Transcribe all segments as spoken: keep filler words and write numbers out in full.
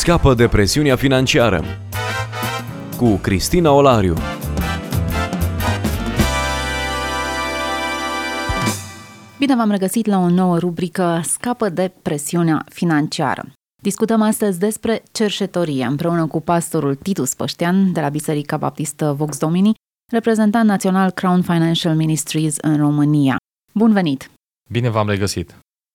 Scapă de presiunea financiară cu Cristina Olariu. Bine v-am regăsit la o nouă rubrică Scapă de presiunea financiară. Discutăm astăzi despre cerșetorie împreună cu pastorul Titus Păștean de la Biserica Baptistă Vox Domini, reprezentant național Crown Financial Ministries în România. Bun venit! Bine v-am regăsit!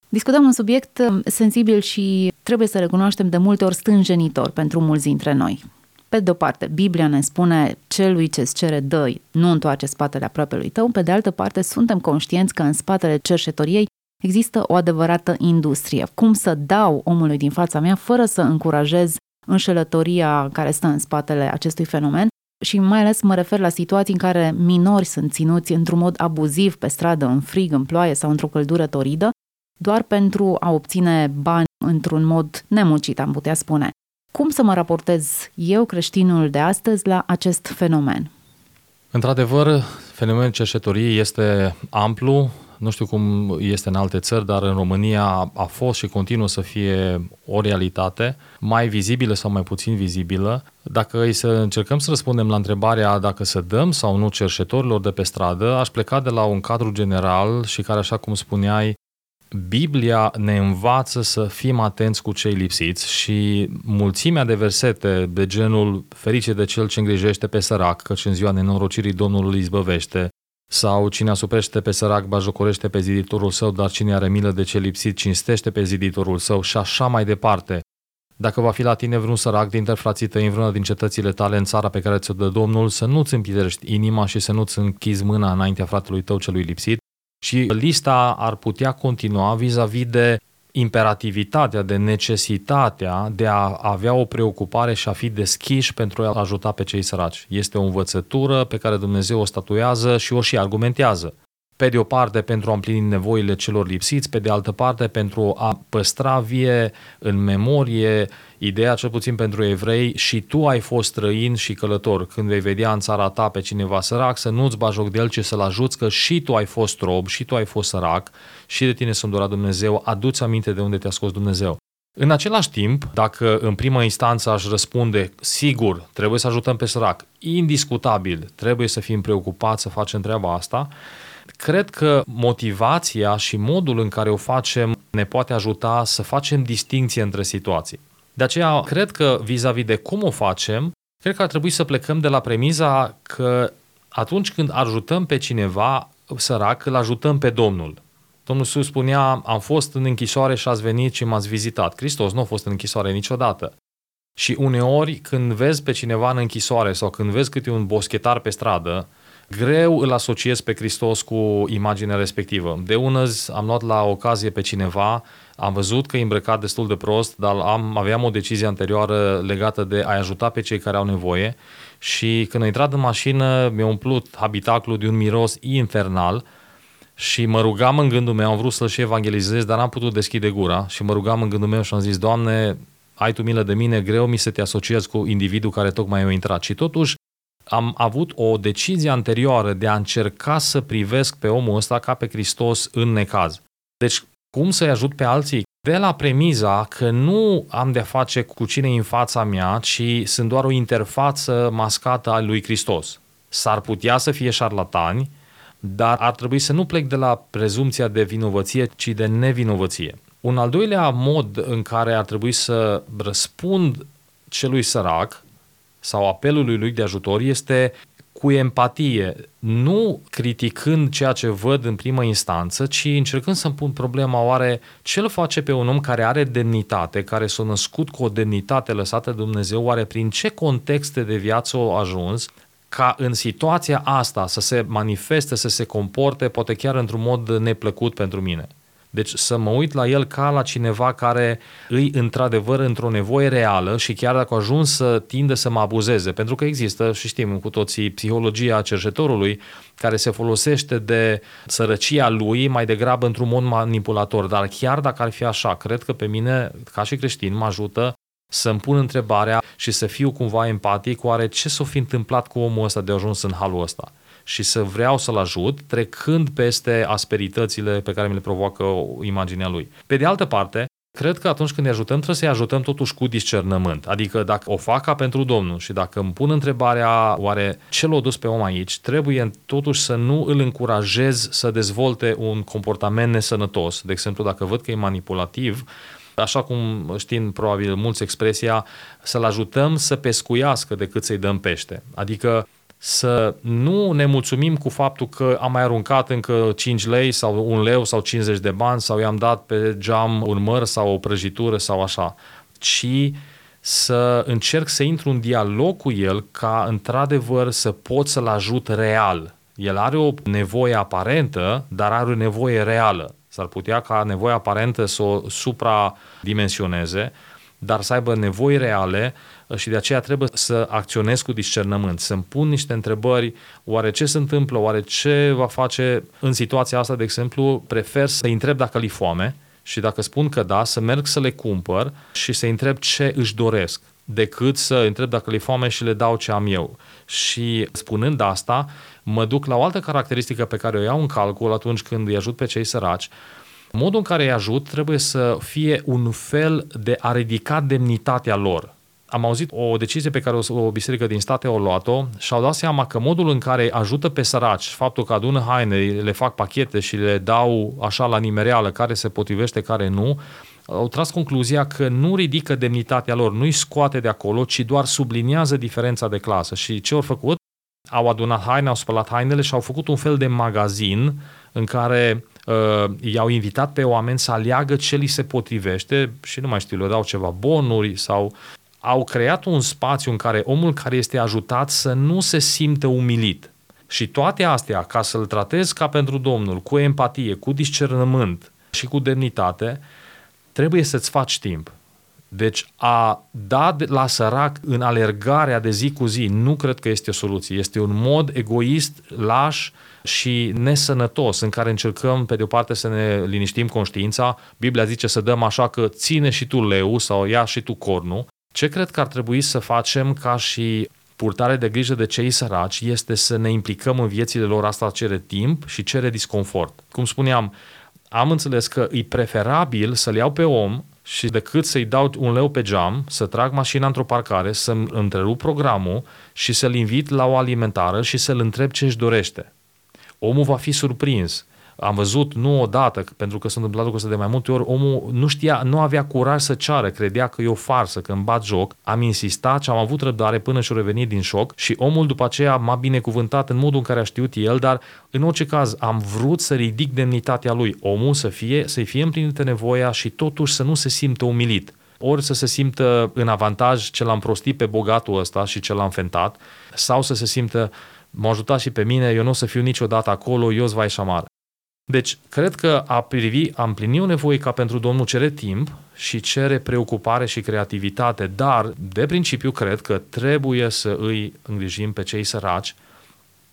Discutăm un subiect sensibil și trebuie să recunoaștem de multe ori stânjenitor pentru mulți dintre noi. Pe de o parte, Biblia ne spune celui ce-ți cere dă-i, nu întoarce spatele aproapelui tău, pe de altă parte suntem conștienți că în spatele cerșetoriei există o adevărată industrie. Cum să dau omului din fața mea fără să încurajez înșelătoria care stă în spatele acestui fenomen? Și mai ales mă refer la situații în care minori sunt ținuți într-un mod abuziv pe stradă, în frig, în ploaie sau într-o căldură toridă, doar pentru a obține bani într-un mod nemuncit, am putea spune. Cum să mă raportez eu, creștinul de astăzi, la acest fenomen? Într-adevăr, fenomenul cerșetoriei este amplu, nu știu cum este în alte țări, dar în România a fost și continuă să fie o realitate, mai vizibilă sau mai puțin vizibilă. Dacă îi să încercăm să răspundem la întrebarea dacă să dăm sau nu cerșetorilor de pe stradă, aș pleca de la un cadru general și care, așa cum spuneai, Biblia ne învață să fim atenți cu cei lipsiți și mulțimea de versete de genul ferice de cel ce îngrijește pe sărac, căci în ziua nenorocirii Domnul îl izbăvește, sau cine asuprește pe sărac bajocorește pe ziditorul său, dar cine are milă de cel lipsit cinstește pe ziditorul său și așa mai departe. Dacă va fi la tine vreun sărac dintre frații tăi în vreuna din cetățile tale în țara pe care ți-o dă Domnul, să nu-ți împietrești inima și să nu-ți închizi mâna înaintea fratelui tău celui lipsit. Și lista ar putea continua vis-a-vis de imperativitatea, de necesitatea de a avea o preocupare și a fi deschiși pentru a ajuta pe cei săraci. Este o învățătură pe care Dumnezeu o statuează și o și argumentează. Pe de o parte pentru a împlini nevoile celor lipsiți, pe de altă parte pentru a păstra vie în memorie ideea, cel puțin pentru evrei, și tu ai fost străin și călător. Când vei vedea în țara ta pe cineva sărac, să nu-ți bajoc de el, ci să-l ajuți, că și tu ai fost rob, și tu ai fost sărac, și de tine s-a îndurat Dumnezeu, adu-ți aminte de unde te-a scos Dumnezeu. În același timp, dacă în prima instanță aș răspunde, sigur, trebuie să ajutăm pe sărac, indiscutabil, trebuie să fim preocupați să facem treaba asta, cred că motivația și modul în care o facem ne poate ajuta să facem distinție între situații. De aceea, cred că vis-a-vis de cum o facem, cred că ar trebui să plecăm de la premiza că atunci când ajutăm pe cineva sărac, îl ajutăm pe Domnul. Domnul Iisus spunea, am fost în închisoare și ați venit și m-ați vizitat. Hristos nu a fost în închisoare niciodată. Și uneori, când vezi pe cineva în închisoare sau când vezi câte un boschetar pe stradă, greu îl asociez pe Hristos cu imaginea respectivă. De ună zi am luat la ocazie pe cineva, am văzut că e îmbrăcat destul de prost, dar am, aveam o decizie anterioară legată de a ajuta pe cei care au nevoie și când a intrat în mașină mi-a umplut habitaclul de un miros infernal și mă rugam în gândul meu, am vrut să-l și evangelizez, dar n-am putut deschide gura și mă rugam în gândul meu și am zis, Doamne, ai Tu milă de mine, greu mi să te asociez cu individul care tocmai a intrat și totuși am avut o decizie anterioară de a încerca să privesc pe omul ăsta ca pe Hristos în necaz. Deci, cum să-i ajut pe alții? De la premiza că nu am de-a face cu cine în fața mea, ci sunt doar o interfață mascată a lui Hristos. S-ar putea să fie șarlatani, dar ar trebui să nu plec de la prezumția de vinovăție, ci de nevinovăție. Un al doilea mod în care ar trebui să răspund celui sărac sau apelului lui de ajutor este cu empatie, nu criticând ceea ce văd în primă instanță, ci încercând să-mi pun problema oare ce-l face pe un om care are demnitate, care s-a născut cu o demnitate lăsată de Dumnezeu, oare prin ce contexte de viață a ajuns ca în situația asta să se manifeste, să se comporte, poate chiar într-un mod neplăcut pentru mine. Deci să mă uit la el ca la cineva care îi într-adevăr într-o nevoie reală și chiar dacă a ajuns să tindă să mă abuzeze, pentru că există și știm cu toții psihologia cerșetorului care se folosește de sărăcia lui mai degrabă într-un mod manipulator, dar chiar dacă ar fi așa, cred că pe mine, ca și creștin, mă ajută să-mi pun întrebarea și să fiu cumva empatic, oare ce s-o fi întâmplat cu omul ăsta de ajuns în halul ăsta? Și să vreau să-l ajut, trecând peste asperitățile pe care mi le provoacă imaginea lui. Pe de altă parte, Cred că atunci când ne ajutăm, trebuie să-i ajutăm totuși cu discernământ. Adică dacă o fac ca pentru Domnul și dacă îmi pun întrebarea oare ce l-a dus pe om aici, trebuie totuși să nu îl încurajez să dezvolte un comportament nesănătos. De exemplu, dacă văd că e manipulativ, așa cum știm probabil mulți expresia, să-l ajutăm să pescuiască decât să-i dăm pește. Adică să nu ne mulțumim cu faptul că am mai aruncat încă cinci lei sau un leu sau cincizeci de bani sau i-am dat pe geam un măr sau o prăjitură sau așa, ci să încerc să intru în dialog cu el ca într-adevăr să pot să-l ajut real. El are o nevoie aparentă, dar are o nevoie reală. S-ar putea ca nevoia aparentă să o supradimensioneze, dar să aibă nevoi reale și de aceea trebuie să acționez cu discernământ, să-mi pun niște întrebări, oare ce se întâmplă, oare ce va face în situația asta, de exemplu, prefer să-i întreb dacă li-e foame și dacă spun că da, să merg să le cumpăr și să-i întreb ce își doresc, decât să întreb dacă le-i foame și le dau ce am eu. Și spunând asta, mă duc la o altă caracteristică pe care o iau în calcul atunci când îi ajut pe cei săraci. Modul în care îi ajut trebuie să fie un fel de a ridica demnitatea lor. Am auzit o decizie pe care o biserică din state o luat-o și au dat seama că modul în care ajută pe săraci, faptul că adună haine, le fac pachete și le dau așa la nimereală, care se potrivește, care nu, au tras concluzia că nu ridică demnitatea lor, nu îi scoate de acolo, ci doar subliniază diferența de clasă. Și ce au făcut? Au adunat haine, au spălat hainele și au făcut un fel de magazin în care uh, i-au invitat pe oameni să aleagă ce li se potrivește și nu mai știu, le dau ceva bonuri sau au creat un spațiu în care omul care este ajutat să nu se simtă umilit. Și toate astea, ca să-l tratez ca pentru Domnul, cu empatie, cu discernământ și cu demnitate, trebuie să-ți faci timp. Deci a da la sărac în alergarea de zi cu zi nu cred că este o soluție. Este un mod egoist, laș și nesănătos în care încercăm pe de o parte să ne liniștim conștiința. Biblia zice să dăm așa că ține și tu leu sau ia și tu cornul. Ce cred că ar trebui să facem ca și purtare de grijă de cei săraci este să ne implicăm în viețile lor. Asta cere timp și cere disconfort. Cum spuneam, am înțeles că e preferabil să-l iau pe om și decât să-i dau un leu pe geam, să trag mașina într-o parcare, să-mi întrerup programul și să-l invit la o alimentară și să-l întreb ce își dorește. Omul va fi surprins. Am văzut, nu odată, pentru că s-a întâmplat lucrul ăsta de mai multe ori, omul nu știa, nu avea curaj să ceară, credea că e o farsă, că îmi bat joc. Am insistat și am avut răbdare până și-o revenit din șoc și omul după aceea m-a binecuvântat în modul în care a știut el, dar în orice caz am vrut să ridic demnitatea lui. Omul să fie, să-i fie împlinită nevoia și totuși să nu se simtă umilit. Ori să se simtă în avantaj ce l-am prostit pe bogatul ăsta și ce l-am fentat, sau să se simtă, m-a ajutat și pe mine, eu nu o să fiu niciodată acolo, eu-s vai și amar. Deci, cred că a privi, a împlini o nevoie ca pentru Domnul cere timp și cere preocupare și creativitate, dar, de principiu, cred că trebuie să îi îngrijim pe cei săraci,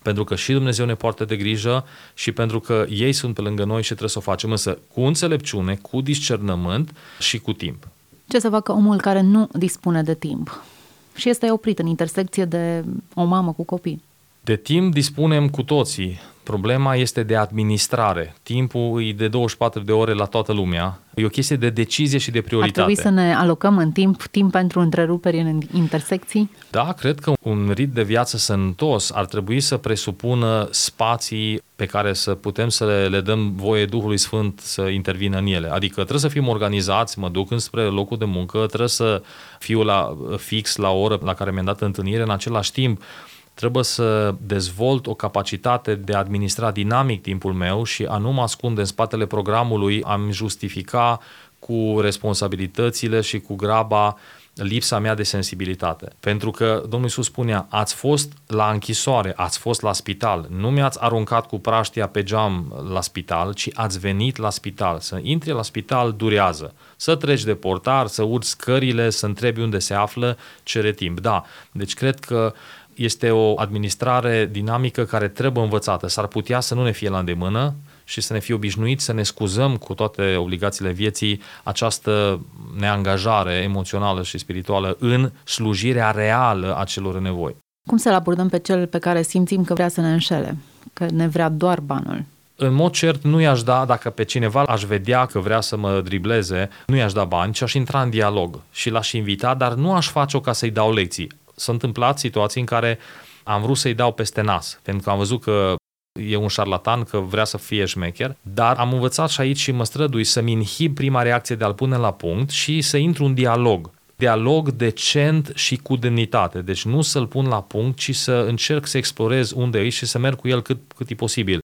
pentru că și Dumnezeu ne poartă de grijă și pentru că ei sunt pe lângă noi și trebuie să o facem, însă cu înțelepciune, cu discernământ și cu timp. Ce să facă omul care nu dispune de timp și este oprit în intersecție de o mamă cu copii? De timp dispunem cu toții. Problema este de administrare. Timpul e de douăzeci și patru de ore la toată lumea. E o chestie de decizie și de prioritate. Ar trebui să ne alocăm în timp, timp pentru întreruperi în intersecții? Da, cred că un ritm de viață sănătos ar trebui să presupună spații pe care să putem să le, le dăm voie Duhului Sfânt să intervină în ele. Adică trebuie să fim organizați, mă duc înspre locul de muncă, trebuie să fiu la, fix la oră la care mi-am dat întâlnire, în același timp trebuie să dezvolt o capacitate de a administra dinamic timpul meu și a nu mă ascunde în spatele programului, a-mi justifica cu responsabilitățile și cu graba lipsa mea de sensibilitate. Pentru că Domnul Iisus spunea, ați fost la închisoare, ați fost la spital, nu mi-ați aruncat cu praștia pe geam la spital, ci ați venit la spital. Să intri la spital durează. Să treci de portar, să urci scările, să întrebi unde se află, cere timp. Da, deci cred că este o administrare dinamică care trebuie învățată. S-ar putea să nu ne fie la îndemână și să ne fie obișnuiți să ne scuzăm cu toate obligațiile vieții această neangajare emoțională și spirituală în slujirea reală a celor în nevoie. Cum să-l abordăm pe cel pe care simțim că vrea să ne înșele, că ne vrea doar banul? în mod cert nu i-aș da, dacă pe cineva aș vedea că vrea să mă dribleze, nu i-aș da bani, ci aș intra în dialog și l-aș invita, dar nu aș face-o ca să-i dau lecții. S-au întâmplat situații în care am vrut să-i dau peste nas, pentru că am văzut că e un șarlatan, că vrea să fie șmecher, dar am învățat și aici și mă strădui să-mi inhib prima reacție de a-l pune la punct și să intru în dialog. Dialog decent și cu demnitate. Deci nu să-l pun la punct, ci să încerc să explorez unde e și să merg cu el cât, cât e posibil.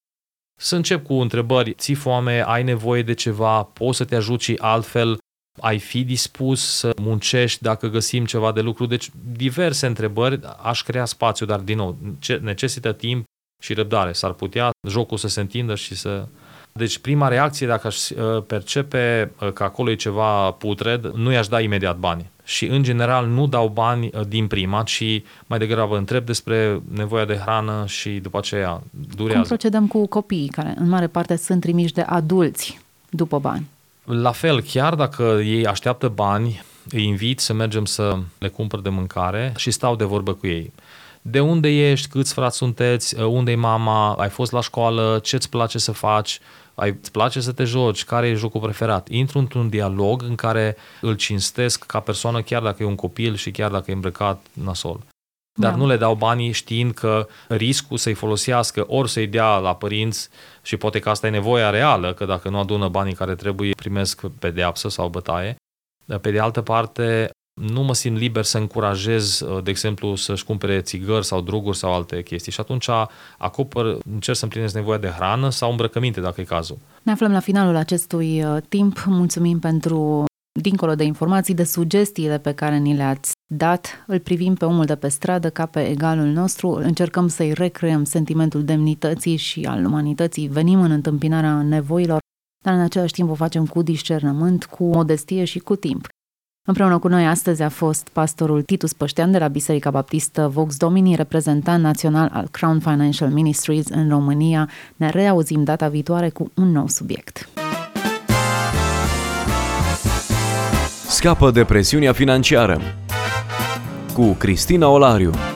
Să încep cu întrebări, ții foame, ai nevoie de ceva, poți să te ajut și altfel, ai fi dispus să muncești dacă găsim ceva de lucru. Deci diverse întrebări, aș crea spațiu, dar din nou, necesită timp și răbdare. S-ar putea jocul să se întindă și să... Deci prima reacție, dacă aș percepe că acolo e ceva putred, nu i-aș da imediat bani. Și în general nu dau bani din prima, ci mai degrabă întreb despre nevoia de hrană și după aceea durează. Cum procedăm cu copiii care în mare parte sunt trimiși de adulți după bani? La fel, chiar dacă ei așteaptă bani, îi invit să mergem să le cumpăr de mâncare și stau de vorbă cu ei. De unde ești, câți frați sunteți, unde e mama, ai fost la școală, ce-ți place să faci, ai, îți place să te joci, care e jocul preferat. Intru într-un dialog în care îl cinstesc ca persoană, chiar dacă e un copil și chiar dacă e îmbrăcat nasol. Dar da. Nu le dau banii știind că riscul să-i folosească, ori să-i dea la părinți și poate că asta e nevoia reală, că dacă nu adună banii care trebuie, primesc pedeapsă sau bătaie. Pe de altă parte, nu mă simt liber să încurajez, de exemplu, să-și cumpere țigări sau droguri sau alte chestii și atunci acopăr, încerc să împlinesc nevoia de hrană sau îmbrăcăminte, dacă e cazul. Ne aflăm la finalul acestui timp. Mulțumim pentru, dincolo de informații, de sugestiile pe care ni le-ați dat. Îl privim pe omul de pe stradă ca pe egalul nostru, încercăm să-i recreăm sentimentul demnității și al umanității, venim în întâmpinarea nevoilor, dar în același timp o facem cu discernământ, cu modestie și cu timp. Împreună cu noi astăzi a fost pastorul Titus Păștean de la Biserica Baptistă Vox Domini, reprezentant național al Crown Financial Ministries în România. Ne reauzim data viitoare cu un nou subiect. Scapă de presiunea financiară cu Cristina Olariu.